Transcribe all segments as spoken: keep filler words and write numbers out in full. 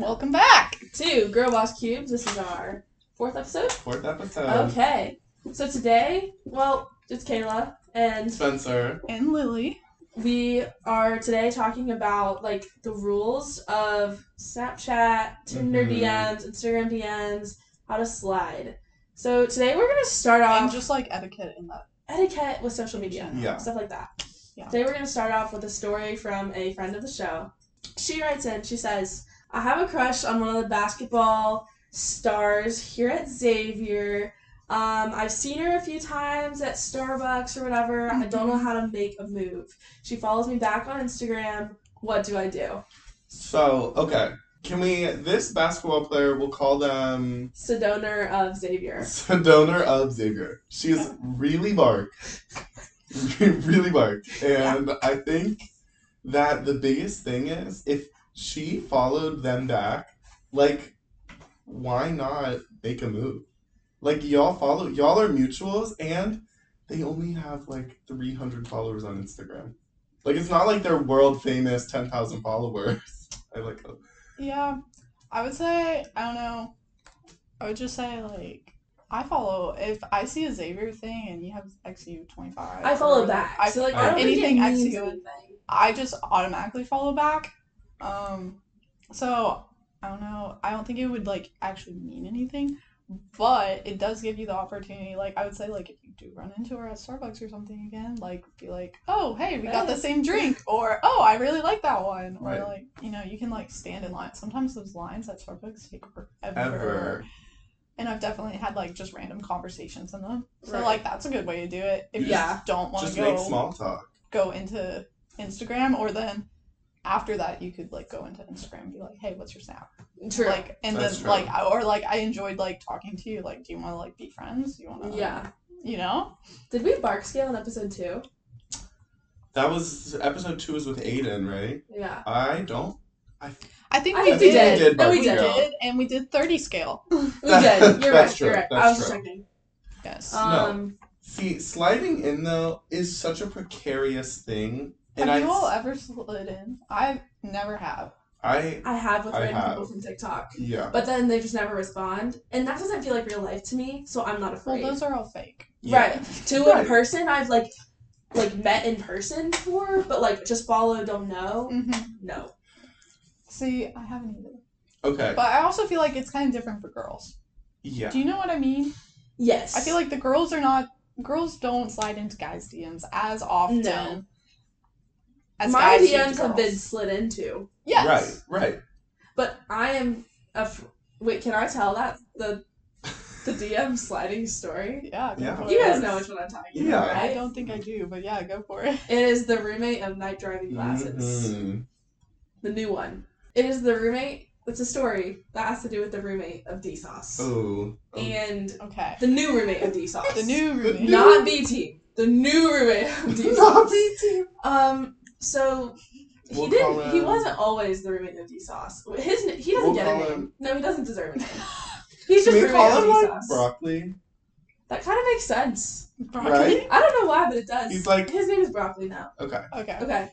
Welcome back to Girlboss Cubes. This is our fourth episode. Fourth episode. Okay. So today, well, it's Kayla and Spencer and Lily. We are today talking about like the rules of Snapchat, Tinder mm-hmm. D Ms, Instagram D Ms, how to slide. So today we're gonna start off and just like etiquette in that. Etiquette with social media, yeah. Stuff like that. Yeah. Today we're gonna start off with a story from a friend of the show. She writes in. She says, I have a crush on one of the basketball stars here at Xavier. Um, I've seen her a few times at Starbucks or whatever. Mm-hmm. I don't know how to make a move. She follows me back on Instagram. What do I do? So, okay. Can we, this basketball player, we'll call them... Sedona of Xavier. Sedona of Xavier. She's really bark. really bark. And yeah. I think that the biggest thing is, if she followed them back, like, why not make a move? Like, y'all follow, y'all are mutuals, and they only have, like, three hundred followers on Instagram. Like, it's not like they're world-famous ten thousand followers. I like them. Yeah, I would say, I don't know, I would just say, like, I follow, if I see a Xavier thing and you have X U twenty-five. I follow back. I, so, like, I don't anything think it means X U, anything. I just automatically follow back. Um, so, I don't know, I don't think it would, like, actually mean anything, but it does give you the opportunity, like, I would say, like, if you do run into her at Starbucks or something again, like, be like, oh, hey, we got the same drink, or, oh, I really like that one, right. Or, like, you know, you can, like, stand in line. Sometimes those lines at Starbucks take forever. Ever. And I've definitely had, like, just random conversations in them, so, right. like, that's a good way to do it, if yeah. you just don't want to go, make small talk. Go into Instagram, or then... After that, you could, like, go into Instagram and be like, hey, what's your Snap? True. Like, and that's then, true. Like, I, or, like, I enjoyed, like, talking to you. Like, do you want to, like, be friends? Do you want to, yeah. Like, you know? Did we bark scale in episode two? That was, episode two was with Aiden, right? Yeah. I don't, I, I think I we, think did. Think we did. No, we scale. Did, and we did thirty scale. we did. You're right, true. You're right. That's I was just checking. Yes. Um, no. See, sliding in, though, is such a precarious thing. And have I, you all ever slid in? I've never have. I I have with I random have. people from TikTok. Yeah. But then they just never respond. And that doesn't feel like real life to me, so I'm not afraid. Well, those are all fake. Yeah. Right. Two right. in person, I've, like, like met in person before, but, like, just follow, don't know. Mm-hmm. No. See, I haven't either. Okay. But I also feel like it's kind of different for girls. Yeah. Do you know what I mean? Yes. I feel like the girls are not... Girls don't slide into guys' D Ms as often. No. As my D Ms have been slid into. Yes. Right, right. But I am... A f- Wait, can I tell that? The the D M sliding story? Yeah. yeah. You guys know which one I'm talking yeah. about, right? I don't think I do, but yeah, go for it. It is the roommate of night driving classes. Mm-hmm. The new one. It is the roommate... It's a story that has to do with the roommate of D S O S. Oh. oh. And okay. the new roommate of D S O S. The new roommate. Not B T. The new roommate of D S O S. Not B T. Um... So he we'll didn't. He wasn't always the roommate of Vsauce. His he doesn't we'll get a name. Him. No, he doesn't deserve a name. He's just roommate of Vsauce. Broccoli. That kind of makes sense. Broccoli. Right? I don't know why, but it does. He's like his name is Broccoli now. Okay. Okay. Okay.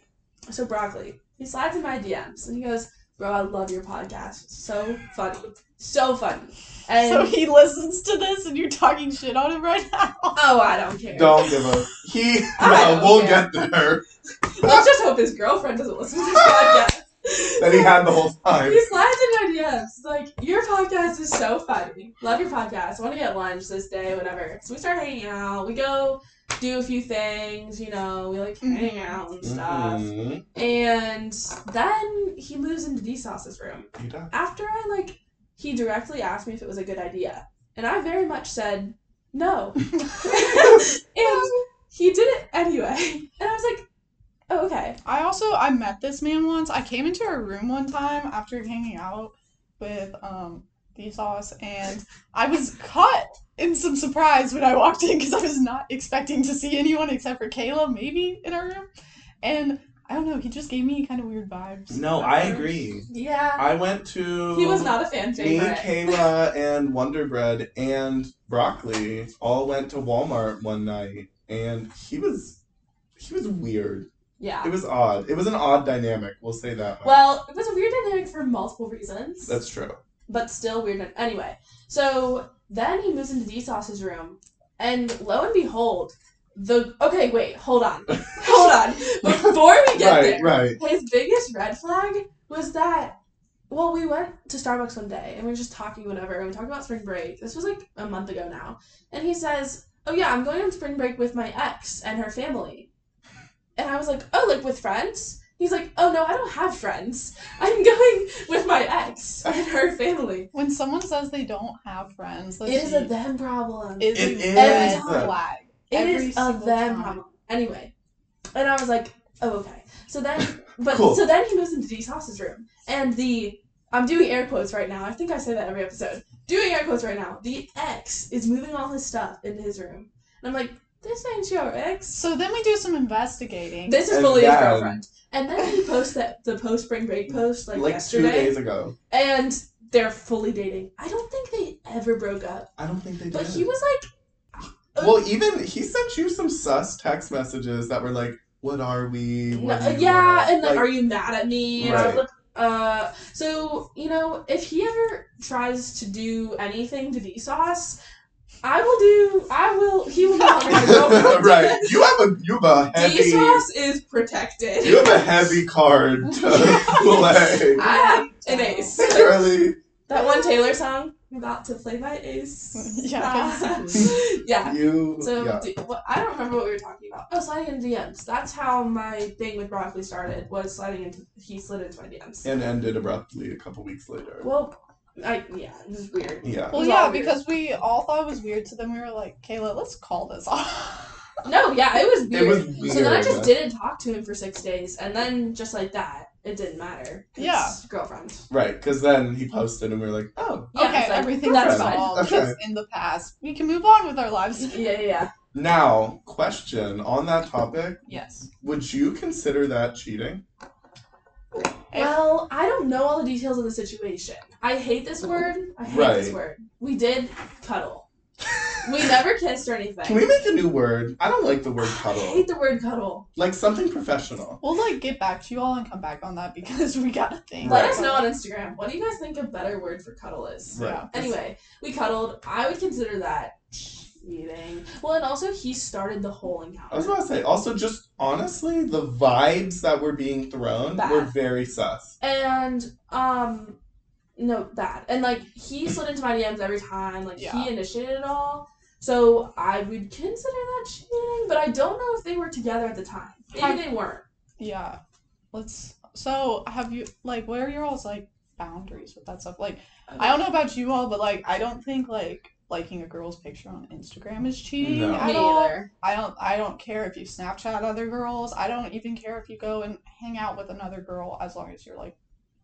So Broccoli, he slides in my D Ms and he goes, "Bro, I love your podcast. It's so funny, so funny." And so he listens to this, and you're talking shit on him right now. Oh, I don't care. Don't give up. He. No, we'll care. Get there. Let's just hope his girlfriend doesn't listen to his podcast. That he had the whole time. He slides in my D Ms. Like, your podcast is so funny. Love your podcast. Want to get lunch this day, whatever. So we start hanging out. We go do a few things, you know. We, like, hang out and stuff. Mm-hmm. And then he moves into Vsauce's room. He does. After I, like, he directly asked me if it was a good idea. And I very much said, no. And he did it anyway. And I was like, oh, okay. I also, I met this man once. I came into her room one time after hanging out with um Vsauce, and I was caught in some surprise when I walked in because I was not expecting to see anyone except for Kayla, maybe, in our room. And I don't know, he just gave me kind of weird vibes. No, I agree. Yeah. I went to... He was not a fan favorite. Me, Kayla, and Wonder Bread and Broccoli all went to Walmart one night, and he was, he was weird. Yeah. It was odd. It was an odd dynamic. We'll say that much. Well, it was a weird dynamic for multiple reasons. That's true. But still weird. Anyway, so then he moves into D S O S's room, and lo and behold, the... Okay, wait. Hold on. Hold on. Before we get right, there, right. his biggest red flag was that... Well, we went to Starbucks one day, and we were just talking whatever, and we talked about spring break. This was, like, a month ago now. And he says, oh, yeah, I'm going on spring break with my ex and her family. And I was like, oh, like, with friends? He's like, oh, no, I don't have friends. I'm going with my ex and her family. When someone says they don't have friends, that's it is a them problem. It, it is a flag. It is a them time. problem. Anyway. And I was like, oh, okay. So then... But cool. So then he moves into D S O S's room, and the I'm doing air quotes right now. I think I say that every episode. Doing air quotes right now. The ex is moving all his stuff into his room, and I'm like, this ain't your ex. So then we do some investigating. This is fully his girlfriend. And then he posts that the post spring break post like, like yesterday, two days ago, and they're fully dating. I don't think they ever broke up. I don't think they did. But he was like, oh. Well, even he sent you some sus text messages that were like. What are we? What no, yeah, wanna, and like, like, are you mad at me? And right. I was like, uh, so, you know, if he ever tries to do anything to Vsauce, I will do, I will, he will not. Right. You have a, you have a heavy. Vsauce is protected. You have a heavy card to play. I have an ace. Surely. That one Taylor song. About to play by Ace. Yeah. Uh, yeah. You, so, yeah. Dude, well, I don't remember what we were talking about. Oh, sliding into D Ms. That's how my thing with broccoli started, was sliding into, he slid into my D Ms. And ended abruptly a couple weeks later. Well, I, yeah, it was weird. Yeah. Well, yeah, because we all thought it was weird, so then we were like, Kayla, let's call this off. No, yeah, it was weird. It was weird. So then I just didn't talk to him for six days, and then just like that, it didn't matter. Yeah, girlfriend. Right, because then he posted, and we were like, "Oh, yeah, okay, like, everything that's solved. Okay. That's in the past. We can move on with our lives." Yeah, yeah. Now, question on that topic. Yes. Would you consider that cheating? Well, I don't know all the details of the situation. I hate this word. I hate right. this word. We did cuddle. We never kissed or anything. Can we make a new word? I don't like the word cuddle. I hate the word cuddle. Like something professional. We'll like get back to you all and come back on that because we got a thing. Let right. us know on Instagram. What do you guys think a better word for cuddle is? Right. Yeah. Anyway, we cuddled. I would consider that cheating. Well, and also he started the whole encounter. I was about to say, also just honestly, the vibes that were being thrown Bad. were very sus. And, um... No, bad. And, like, he slid into my D Ms every time. Like, yeah. he initiated it all. So I would consider that cheating. But I don't know if they were together at the time. Maybe have, they weren't. Yeah. Let's... So, have you... Like, where are your all's, like, boundaries with that stuff? Like, okay. I don't know about you all, but, like, I don't think, like, liking a girl's picture on Instagram is cheating. No. Me either. I don't, I don't care if you Snapchat other girls. I don't even care if you go and hang out with another girl as long as you're, like,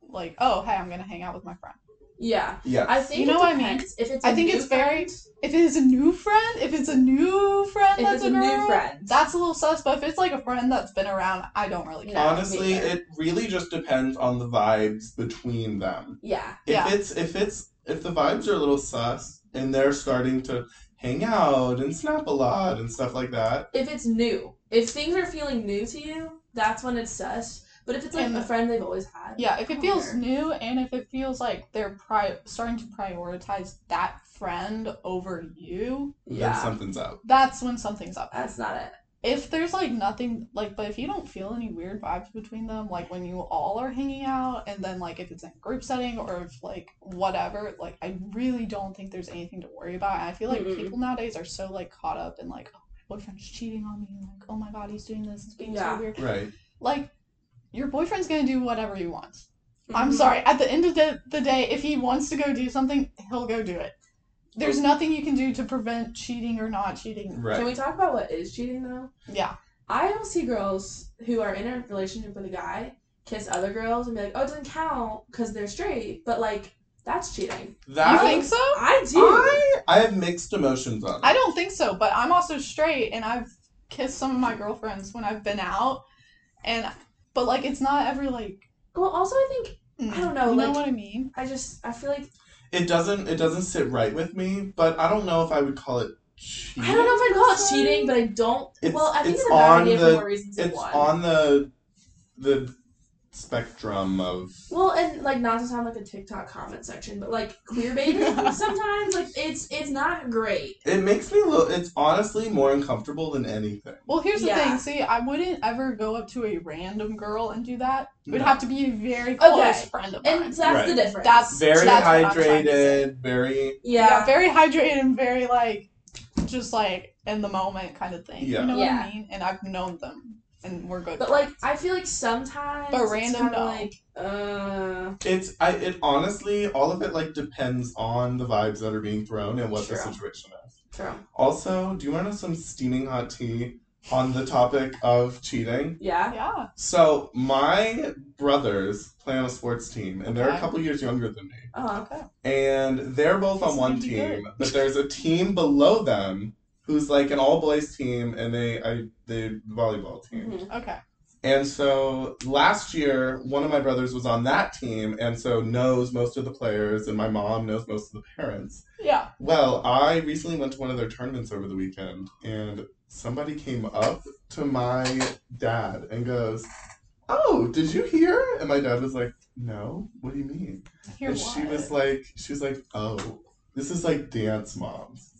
like, oh, hey, I'm gonna hang out with my friend. Yeah. Yeah. I think you know what I mean. If it's I think it's very. If it is a new friend, if it's a new friend, if that's it's a, a girl, new friend, that's a little sus. But if it's like a friend that's been around, I don't really care. Honestly, it really just depends on the vibes between them. Yeah. If yeah. it's if it's if the vibes are a little sus and they're starting to hang out and snap a lot and stuff like that. If it's new, if things are feeling new to you, that's when it's sus. But if it's, like, and, a friend they've always had. Yeah, if it feels there. new and if it feels like they're pri- starting to prioritize that friend over you. Yeah. Then something's up. That's when something's up. That's not it. If there's, like, nothing, like, but if you don't feel any weird vibes between them, like, when you all are hanging out and then, like, if it's in a group setting or if, like, whatever, like, I really don't think there's anything to worry about. And I feel like mm-hmm. people nowadays are so, like, caught up in, like, oh, my boyfriend's cheating on me. Like, oh, my God, he's doing this. It's being yeah. so weird. Right. Like... Your boyfriend's going to do whatever he wants. Mm-hmm. I'm sorry. At the end of the, the day, if he wants to go do something, he'll go do it. There's nothing you can do to prevent cheating or not cheating. Right. Can we talk about what is cheating, though? Yeah. I don't see girls who are in a relationship with a guy kiss other girls and be like, oh, it doesn't count because they're straight. But, like, that's cheating. That, you think so? I do. I, I have mixed emotions on it. I don't think so, but I'm also straight, and I've kissed some of my girlfriends when I've been out, and... But, like, it's not every, like... Well, also, I think... I don't know, you like... You know what I mean? I just... I feel like... It doesn't... It doesn't sit right with me, but I don't know if I would call it cheating? I don't know if I'd call it cheating, but I don't. It's, well, I think it's, it's a bad idea the, for more reasons than one. It's on the the spectrum of. Well, and like not to sound like a TikTok comment section, but like queerbaiting sometimes, like it's it's not great. It makes me look. It's honestly more uncomfortable than anything. Well, here's the yeah. thing. See, I wouldn't ever go up to a random girl and do that. It would no. have to be a very close okay. friend of mine. And that's right. the difference. That's very that's hydrated. Very yeah. yeah. Very hydrated and very like. Just like in the moment kind of thing, yeah. you know yeah. what I mean. And I've known them, and we're good. But friends. Like, I feel like sometimes, but random, it's no. like, uh, it's I. It honestly, all of it like depends on the vibes that are being thrown and what True. The situation is. True. Also, do you want to know some steaming hot tea on the topic of cheating? Yeah, yeah. So my brothers play on a sports team, and they're okay. a couple years younger than me. Oh, okay. And they're both on one team, good. But there's a team below them who's like an all-boys team, and they I they volleyball team. Mm-hmm. Okay. And so last year, one of my brothers was on that team, and so knows most of the players, and my mom knows most of the parents. Yeah. Well, I recently went to one of their tournaments over the weekend, and somebody came up to my dad and goes, "Oh, did you hear?" And my dad was like, "No, what do you mean?" Hear and what? she was like, she was like, "Oh, this is like Dance Moms."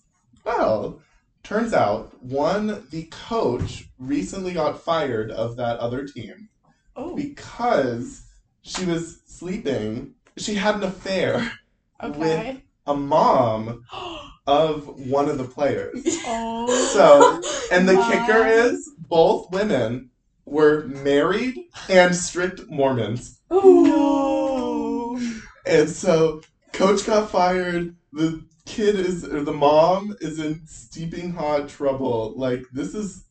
Well, turns out, one, the coach recently got fired of that other team oh. because she was sleeping. She had an affair okay. with a mom of one of the players. Oh. So, and the wow. kicker is, both women were married and strict Mormons. Oh no. And so, coach got fired. The kid is, or the mom is in steeping hot trouble. Like, this is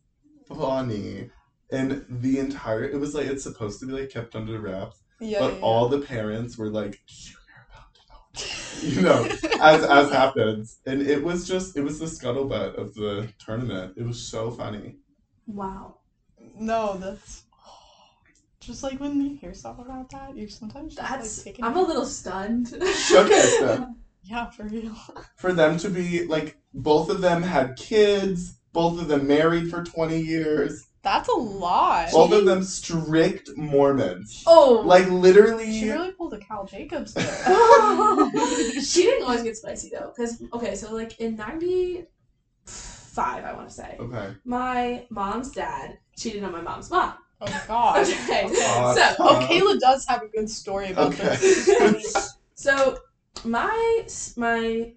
funny. And the entire, it was like, it's supposed to be like kept under wraps. Yeah, but yeah. all the parents were like, shoot. You know, as as happens. And it was just, it was the scuttlebutt of the tournament. It was so funny. Wow. No, that's... Just, like, when you hear stuff about that, you sometimes just, that's, like, taking I'm it. A little stunned. Shook at them. Yeah, for real. For them to be, like, both of them had kids, both of them married for twenty years. That's a lot. Both of them strict Mormons. Oh. Like, literally. She really pulled a Cal Jacobs there. She didn't always get spicy, though. Because, okay, so, like, in ninety-five, I want to say. Okay. My mom's dad cheated on my mom's mom. Oh, God. Okay. Oh, God. So. Oh, Kayla does have a good story about okay. this. So, my, my...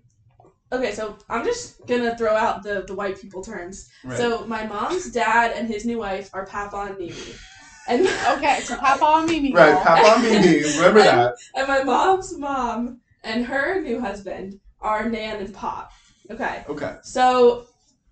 Okay, so I'm just going to throw out the, the white people terms. Right. So my mom's dad and his new wife are Papa and Mimi. And okay, so Papa and Mimi. Right, Papa and Mimi. Remember and, that. And my mom's mom and her new husband are Nan and Pop. Okay. Okay. So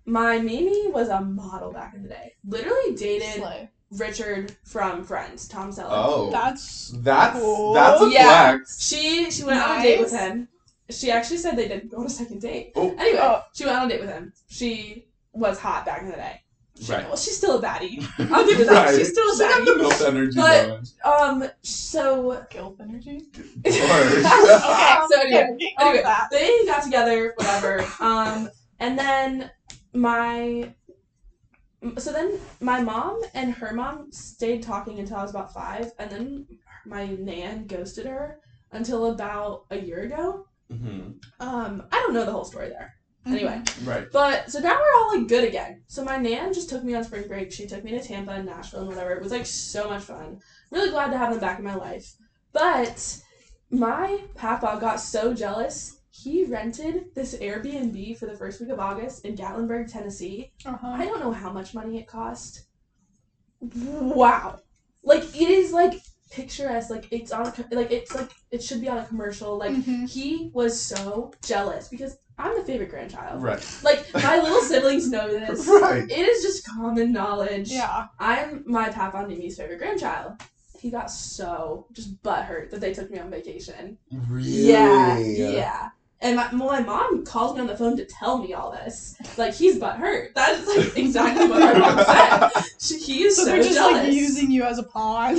my Mimi was a model back in the day. Literally dated Slay. Richard from Friends, Tom Selleck. Oh, that's that's cool. That's a yeah. flex. She, she went nice. On a date with him. She actually said they didn't go on a second date. Oh. Anyway, oh. she went on a date with him. She was hot back in the day. She, right. Well, she's still a baddie. I'll give it that. Right. She's still a baddie. She got the milk energy going. Um, so... Guilt energy? Okay, so anyway, anyway they got together, whatever. Um, and then my... So then my mom and her mom stayed talking until I was about five, and then my nan ghosted her until about a year ago. Mm-hmm. Um, I don't know the whole story there. Mm-hmm. Anyway. Right. But, so now we're all, like, good again. So my nan just took me on spring break. She took me to Tampa and Nashville and whatever. It was, like, so much fun. Really glad to have them back in my life. But my papa got so jealous, he rented this Airbnb for the first week of August in Gatlinburg, Tennessee. Uh-huh. I don't know how much money it cost. Wow. Like, it is, like... picturesque, like it's on a, like it's like it should be on a commercial, like mm-hmm. he was so jealous because I'm the favorite grandchild, right? Like my little siblings know this, right? It is just common knowledge. Yeah, I'm my papa and Mimi's favorite grandchild. He got so just butthurt that they took me on vacation. Really? Yeah, yeah. And my, my mom calls me on the phone to tell me all this. Like, he's butthurt. That is, like, exactly what my mom said. She, he is so, so they're just, jealous. Like, using you as a pawn.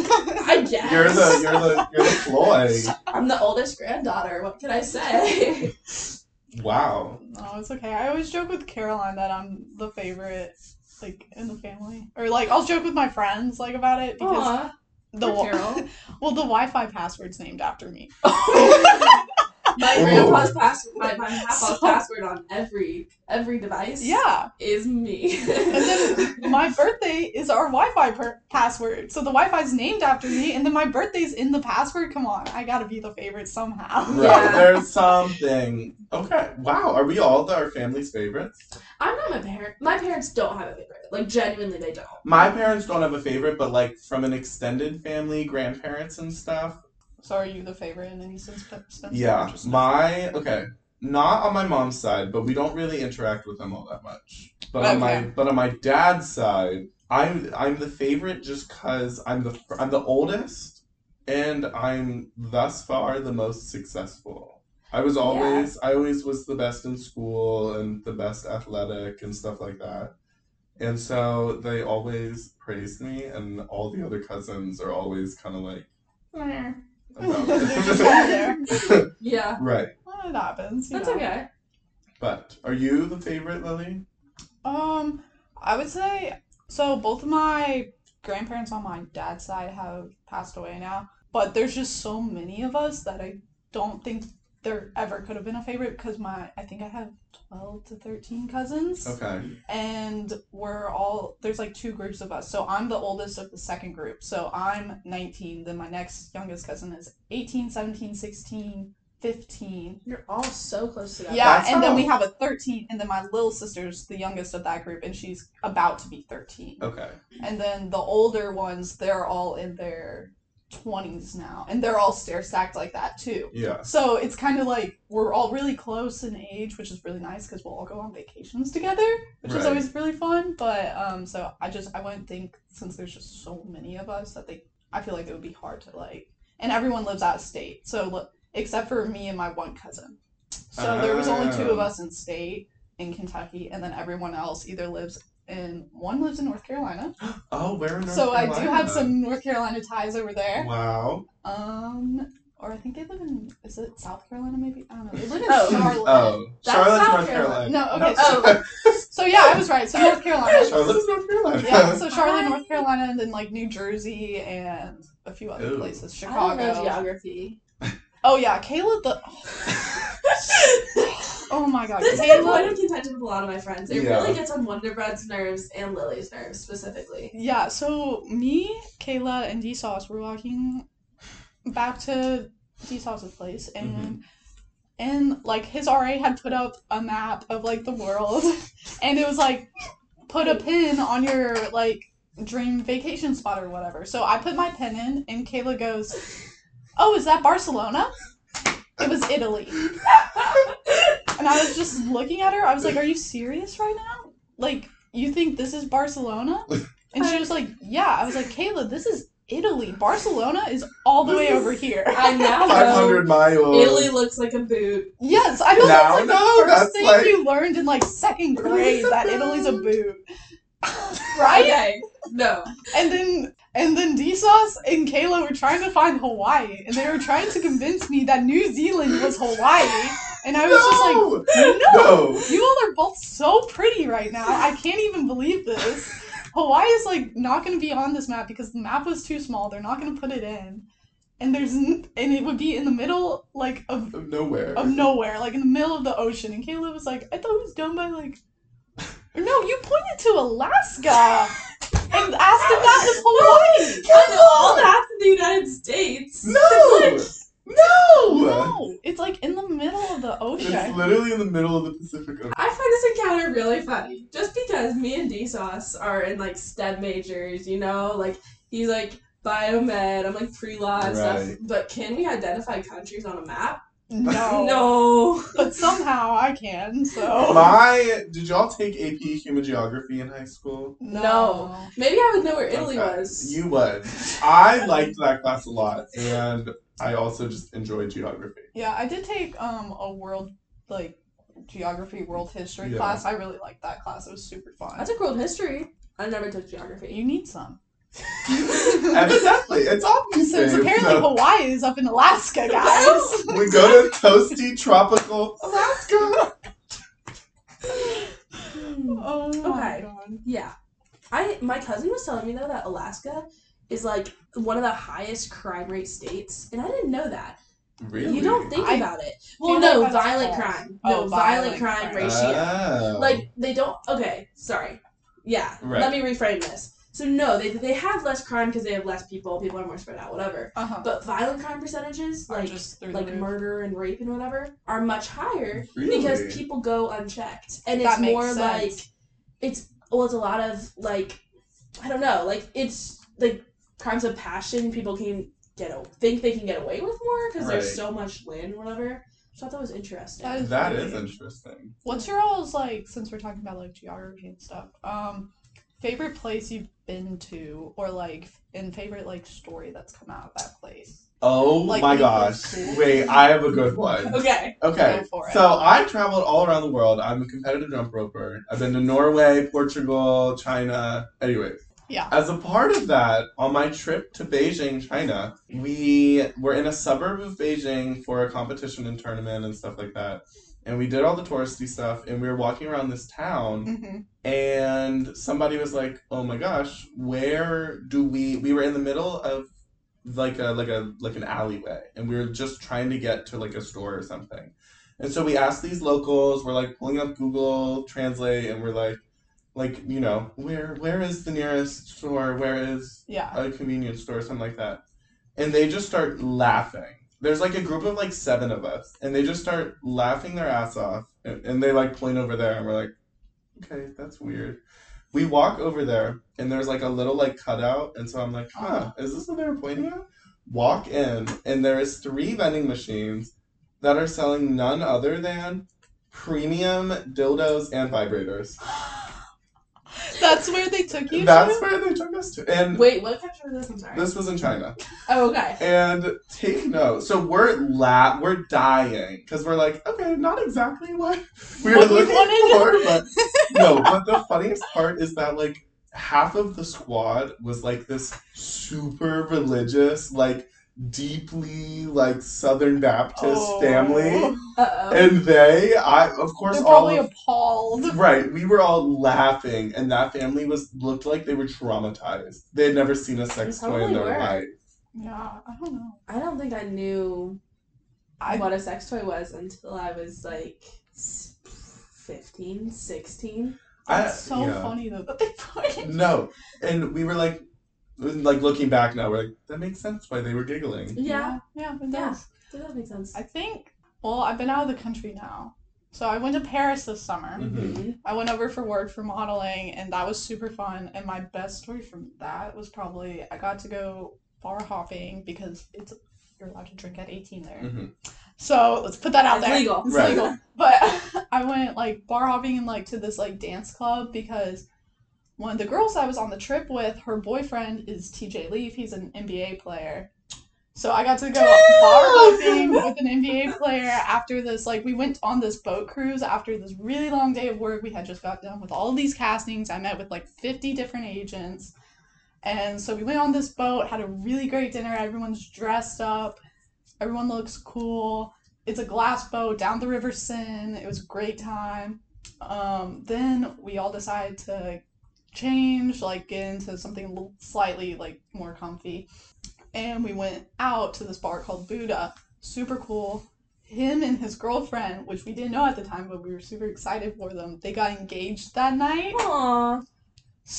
I guess. You're the, you're the, you're the ploy. I'm the oldest granddaughter. What can I say? Wow. No, it's okay. I always joke with Caroline that I'm the favorite, like, in the family. Or, like, I'll joke with my friends, like, about it. Because Aww. The Carol. Well, the Wi-Fi password's named after me. My grandpa's password, my, my half-house so, password on every every device yeah. is me. And then my birthday is our Wi-Fi per- password. So the Wi-Fi's named after me, and then my birthday's in the password. Come on, I gotta be the favorite somehow. Right, yeah. There's something. Okay, wow. Are we all our family's favorites? I'm not my parent. My parents don't have a favorite. Like, genuinely, they don't. My parents don't have a favorite, but, like, from an extended family, grandparents and stuff. So are you the favorite in any sense? Yeah. My, okay, not on my mom's side, but we don't really interact with them all that much. But okay. on my but on my dad's side, I'm I'm the favorite just because I'm the I'm the oldest, and I'm thus far the most successful. I was always yeah. I always was the best in school and the best athletic and stuff like that. And so they always praised me, and all the other cousins are always kind of like, meh. Yeah. Right. Well, it happens. That's know. Okay. But are you the favorite, Lily? Um, I would say so. Both of my grandparents on my dad's side have passed away now, but there's just so many of us that I don't think there ever could have been a favorite because my I think I have twelve to thirteen cousins. Okay. And we're all there's like two groups of us. So I'm the oldest of the second group. So I'm nineteen, then my next youngest cousin is eighteen, seventeen, sixteen, fifteen. You're all so close together. Yeah, That's and how... then we have a thirteen, and then my little sister's the youngest of that group, and she's about to be thirteen. Okay. And then the older ones, they're all in their twenties now, and they're all stair stacked like that too. Yeah. So it's kind of like we're all really close in age, which is really nice because we'll all go on vacations together, which right. is always really fun. But um, so I just I wouldn't think since there's just so many of us that they I feel like it would be hard to like, and everyone lives out of state, so except for me and my one cousin, so uh-huh. there was only two of us in state in Kentucky, and then everyone else either lives. And one lives in North Carolina. Oh, where in North so Carolina? So I do have some North Carolina ties over there. Wow. Um, or I think they live in, is it South Carolina maybe? I don't know. They live in oh. Charlotte. Oh, That's Charlotte's South North Carolina. Carolina. No, okay. No. So, so yeah, I was right. So North Carolina. Charlotte's North Carolina. Yeah, so Charlotte, Hi. North Carolina, and then like New Jersey and a few other Ooh. Places. Chicago. I don't know geography. Oh, yeah. Kayla the... Oh my god. This is a point of contention with a lot of my friends. It yeah. really gets on Wonder Bread's nerves and Lily's nerves specifically. Yeah, so me, Kayla, and D S O S were walking back to D S O S's place, and mm-hmm. and like his R A had put up a map of like the world, and it was like put a pin on your like dream vacation spot or whatever. So I put my pin in, and Kayla goes, "Oh, is that Barcelona?" It was Italy. And I was just looking at her. I was like, "Are you serious right now? Like, you think this is Barcelona?" And she was like, "Yeah." I was like, "Kayla, this is Italy. Barcelona is all the way over here." I now five hundred miles. Italy looks like a boot. Yes, I know. Now, that's like no, the first thing like... you learned in like second grade that Italy's a boot. Right? Okay. No. And then and then D S O S and Kayla were trying to find Hawaii, and they were trying to convince me that New Zealand was Hawaii. And I was no! just like, no, no, you all are both so pretty right now. I can't even believe this. Hawaii is like not going to be on this map because the map was too small. They're not going to put it in. And there's n- and it would be in the middle like of, of nowhere. Of nowhere, like in the middle of the ocean. And Kayla was like, "I thought it was done by like No, you pointed to Alaska and asked if that was Hawaii." That's all that's in the United States. No. No! No! It's like in the middle of the ocean. It's literally in the middle of the Pacific Ocean. I find this encounter really funny. Just because me and D S O S are in like STEM majors, you know? Like, he's like biomed, I'm like pre-law and right. stuff. But can we identify countries on a map? No. No. But somehow I can, so. My, did y'all take A P Human Geography in high school? No. no. Maybe I would know where Italy okay. was. You would. I liked that class a lot, and I also just enjoy geography. Yeah, I did take um a world, like, geography, world history yeah. class. I really liked that class. It was super fun. I took world history. I never took geography. You need some. Exactly. It's all these things. Apparently so. Hawaii is up in Alaska, guys. We go to toasty, tropical Alaska. Alaska. Oh my okay. god. Yeah. I my cousin was telling me though that Alaska is like one of the highest crime rate states, and I didn't know that. Really? You don't think I about it. Well, no, violent crime. Oh, no, violent, violent crime. No, violent crime ratio. Oh. Like, they don't... Okay, sorry. Yeah, right. Let me reframe this. So, no, they they have less crime because they have less people. People are more spread out, whatever. Uh-huh. But violent crime percentages, are like like murder and rape and whatever, are much higher really? because people go unchecked. And it's more sense. like... It's... Well, it's a lot of, like... I don't know. Like, it's... Like, crimes of passion, people can... Get a, think they can get away with more because right. there's so much land, whatever. So I thought that was interesting. That is, that is interesting. What's your all's like? Since we're talking about like geography and stuff, um, favorite place you've been to, or like, and favorite like story that's come out of that place. Oh like, my gosh! Wait, I have a good one. Okay. Okay. Go for it. So I traveled all around the world. I'm a competitive jump roper. I've been to Norway, Portugal, China. Anyways. Yeah. As a part of that, on my trip to Beijing, China, we were in a suburb of Beijing for a competition and tournament and stuff like that. And we did all the touristy stuff, and we were walking around this town, mm-hmm. and somebody was like, oh my gosh, where do we... We were in the middle of like a like a like an alleyway, and we were just trying to get to like a store or something. And so we asked these locals, we're like pulling up Google Translate, and we're like, Like, you know, where where is the nearest store? Where is yeah. a convenience store? Something like that. And they just start laughing. There's, like, a group of, like, seven of us. And they just start laughing their ass off. And, and they, like, point over there. And we're like, okay, that's weird. We walk over there. And there's, like, a little, like, cutout. And so I'm like, huh, is this what they were pointing at? Walk in. And there is three vending machines that are selling none other than premium dildos and vibrators. That's where they took you That's to? That's where they took us to. And wait, what country was this? I'm sorry. This was in China. Oh, okay. And take note. So we're la- we're dying. Because we're like, okay, not exactly what we were what looking we for. But no, but the funniest part is that, like, half of the squad was, like, this super religious, like, deeply, like, Southern Baptist oh. family. Uh-oh. And they, I, of course, They're probably all of, appalled. Right. We were all laughing, and that family was looked like they were traumatized. They had never seen a sex toy in their were. life. Yeah, I don't know. I don't think I knew I, what a sex toy was until I was, like, fifteen, sixteen. That's I, so yeah. funny, though, that they pointed. No. And we were like, Like, looking back now, we're like, that makes sense why they were giggling. Yeah, yeah, it does. Yeah, it does make sense. I think, well, I've been out of the country now. So I went to Paris this summer. Mm-hmm. I went over for work for modeling, and that was super fun. And my best story from that was probably I got to go bar hopping because it's you're allowed to drink at eighteen there. Mm-hmm. So let's put that out it's there. Legal. It's right. legal. But I went, like, bar hopping and, like, to this, like, dance club because... One of the girls I was on the trip with, her boyfriend is T J Leaf. He's an N B A player. So I got to go bar hopping with an N B A player after this. Like, we went on this boat cruise after this really long day of work. We had just got done with all of these castings. I met with, like, fifty different agents. And so we went on this boat, had a really great dinner. Everyone's dressed up. Everyone looks cool. It's a glass boat down the River Seine. It was a great time. Um, then we all decided to... change, like, get into something slightly, like, more comfy. And we went out to this bar called Buddha. Super cool. Him and his girlfriend, which we didn't know at the time, but we were super excited for them. They got engaged that night. Aww.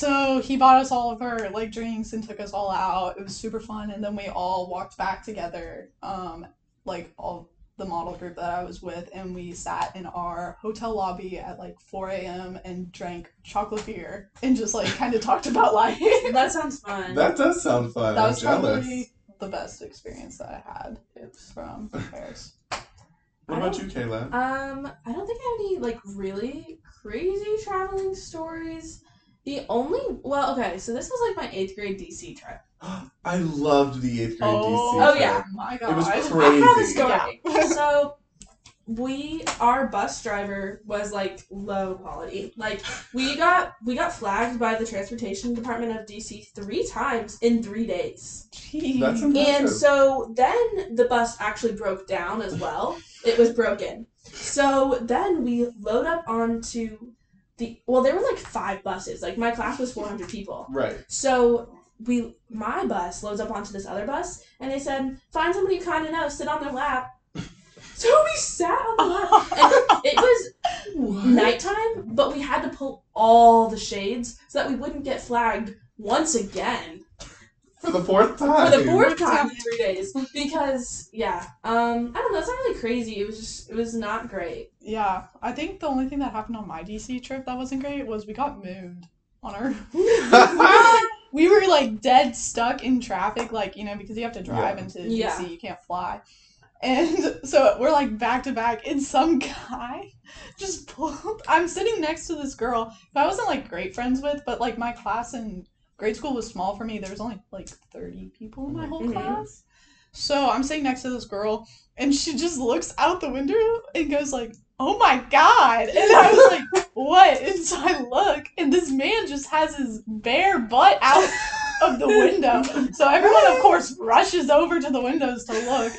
So he bought us all of our, like, drinks and took us all out. It was super fun. And then we all walked back together, um, like, all the model group that I was with, and we sat in our hotel lobby at like four a.m. and drank chocolate beer and just like kind of talked about life. That sounds fun. That does sound fun. That I'm was jealous. Probably the best experience that I had. It's from Paris. What about you, Kayla? Um, I don't think I have any like really crazy traveling stories. The only well, okay, so this was like my eighth grade D C trip. I loved the eighth grade oh, D C. Oh, trip. Yeah. My God. It was crazy. I have a story. Yeah. So, we, our bus driver was, like, low quality. Like, we got we got flagged by the transportation department of D C three times in three days. Jeez. That's impressive. And so, then the bus actually broke down as well. It was broken. So then we load up onto the, well, there were like five buses. Like my class was four hundred people. Right. So we, my bus loads up onto this other bus, and they said, find somebody you kind of know, sit on their lap. So we sat on the lap, and it was what? nighttime, but we had to pull all the shades so that we wouldn't get flagged once again. For the fourth time. For the fourth time in three days. Because, yeah. Um, I don't know. It's not really crazy. It was just, it was not great. Yeah. I think the only thing that happened on my D C trip that wasn't great was we got mooned on our... We were, like, dead stuck in traffic, like, you know, because you have to drive yeah. into D C. Yeah. You can't fly. And so we're, like, back to back. And some guy just pulled... I'm sitting next to this girl who I wasn't, like, great friends with, but, like, my class in... grade school was small for me. There was only, like, thirty people in my whole mm-hmm. class. So I'm sitting next to this girl, and she just looks out the window and goes, like, oh, my God. And I was like, what? And so I look, and this man just has his bare butt out of the window. So everyone, of course, rushes over to the windows to look.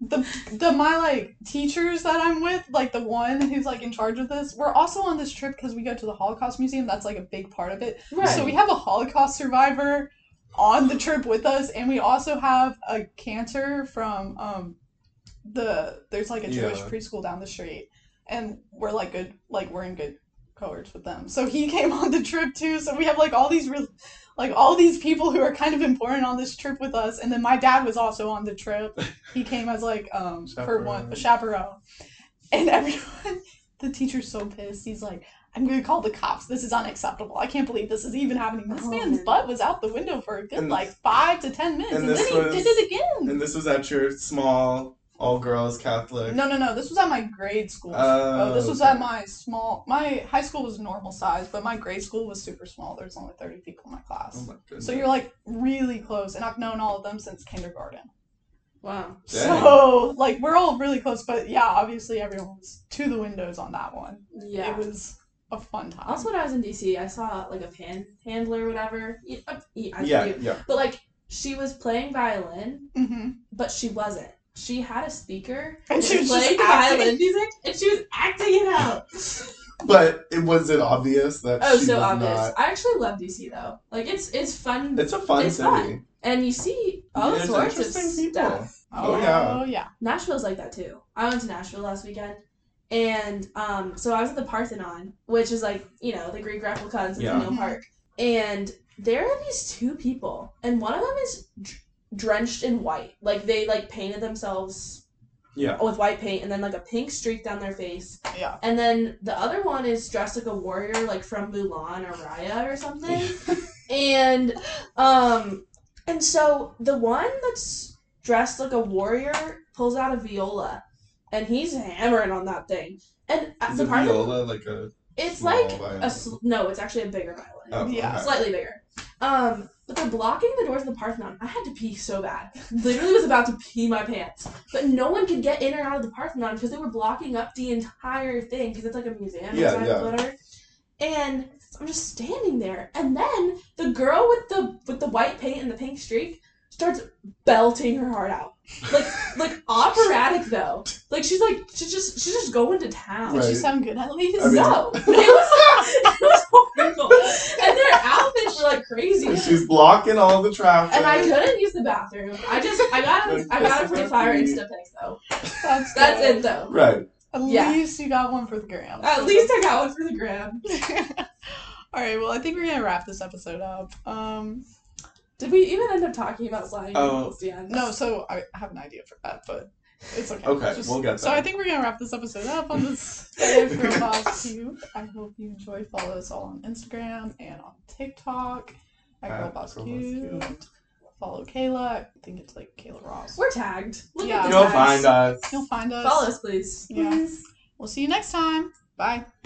The, the my, like, teachers that I'm with, like, the one who's, like, in charge of this, we're also on this trip because we go to the Holocaust Museum. That's, like, a big part of it. Right. So we have a Holocaust survivor on the trip with us, and we also have a cantor from, um, the, there's, like, a Jewish yeah. preschool down the street, and we're, like, good, like, we're in good cohorts with them. So he came on the trip, too, so we have, like, all these really... like, all these people who are kind of important on this trip with us. And then my dad was also on the trip. He came as, like, um, for one, a chaperone. And everyone, the teacher's so pissed. He's like, I'm going to call the cops. This is unacceptable. I can't believe this is even happening. This oh, man's man. butt was out the window for a good, and, like, five to ten minutes. And, and then was, he did it again. And this was at your small... all girls, Catholic. No, no, no. This was at my grade school. Oh, oh this was okay. at my small... my high school was normal size, but my grade school was super small. There was only thirty people in my class. Oh, my goodness. So you're, like, really close. And I've known all of them since kindergarten. Wow. Dang. So, like, we're all really close. But, yeah, obviously everyone was to the windows on that one. Yeah. It was a fun time. Also, when I was in D C, I saw, like, a panhandler or whatever. Yeah, yeah, yeah. But, like, she was playing violin, mm-hmm. but she wasn't. She had a speaker and she was playing violin music, and she was acting it out. But it was it obvious that oh, she so was obvious. Not... I actually love D C though. Like it's it's fun. It's a fun it's city, fun. And you see all yeah, sorts of stuff. Oh, oh yeah, oh yeah. Nashville's like that too. I went to Nashville last weekend, and um, so I was at the Parthenon, which is like you know the Greek replicas in yeah. the Mill Park, and there are these two people, and one of them is. drenched in white, like they like painted themselves yeah with white paint and then like a pink streak down their face, yeah and then the other one is dressed like a warrior, like from Mulan or Raya or something. and um and so the one that's dressed like a warrior pulls out a viola, and he's hammering on that thing. And at the part viola of, like a it's like violin. a no it's actually a bigger violin. Oh, yeah okay. Slightly bigger. um But they're blocking the doors of the Parthenon. I had to pee so bad. Literally was about to pee my pants. But no one could get in or out of the Parthenon because they were blocking up the entire thing because it's like a museum. Yeah, yeah. Glitter. And I'm just standing there. And then the girl with the with the white paint and the pink streak starts belting her heart out. Like like operatic though. Like she's like she's just she's just going to town. Right. Did she sound good at least? I mean... No. It was it was horrible. And their outfits were like crazy. She's blocking all the traffic. And I couldn't use the bathroom. I just I got like, I got it for the fire Instapic though. That's, That's it though. Right. At yeah. least you got one for the gram. At least I got one for the gram. Alright, well I think we're gonna wrap this episode up. Um Did we even end up talking about sliding doors? Yeah. No, so I have an idea for that, but it's okay. Okay, just, we'll get that. So I think we're going to wrap this episode up on this day of Girlboss Cube. I hope you enjoy. Follow us all on Instagram and on TikTok at, at Girlboss Cube. Cube. Follow Kayla. I think it's like Kayla Ross. We're tagged. Look yeah. at the You'll tags. find us. You'll find us. Follow us, please. Yeah. Please. We'll see you next time. Bye.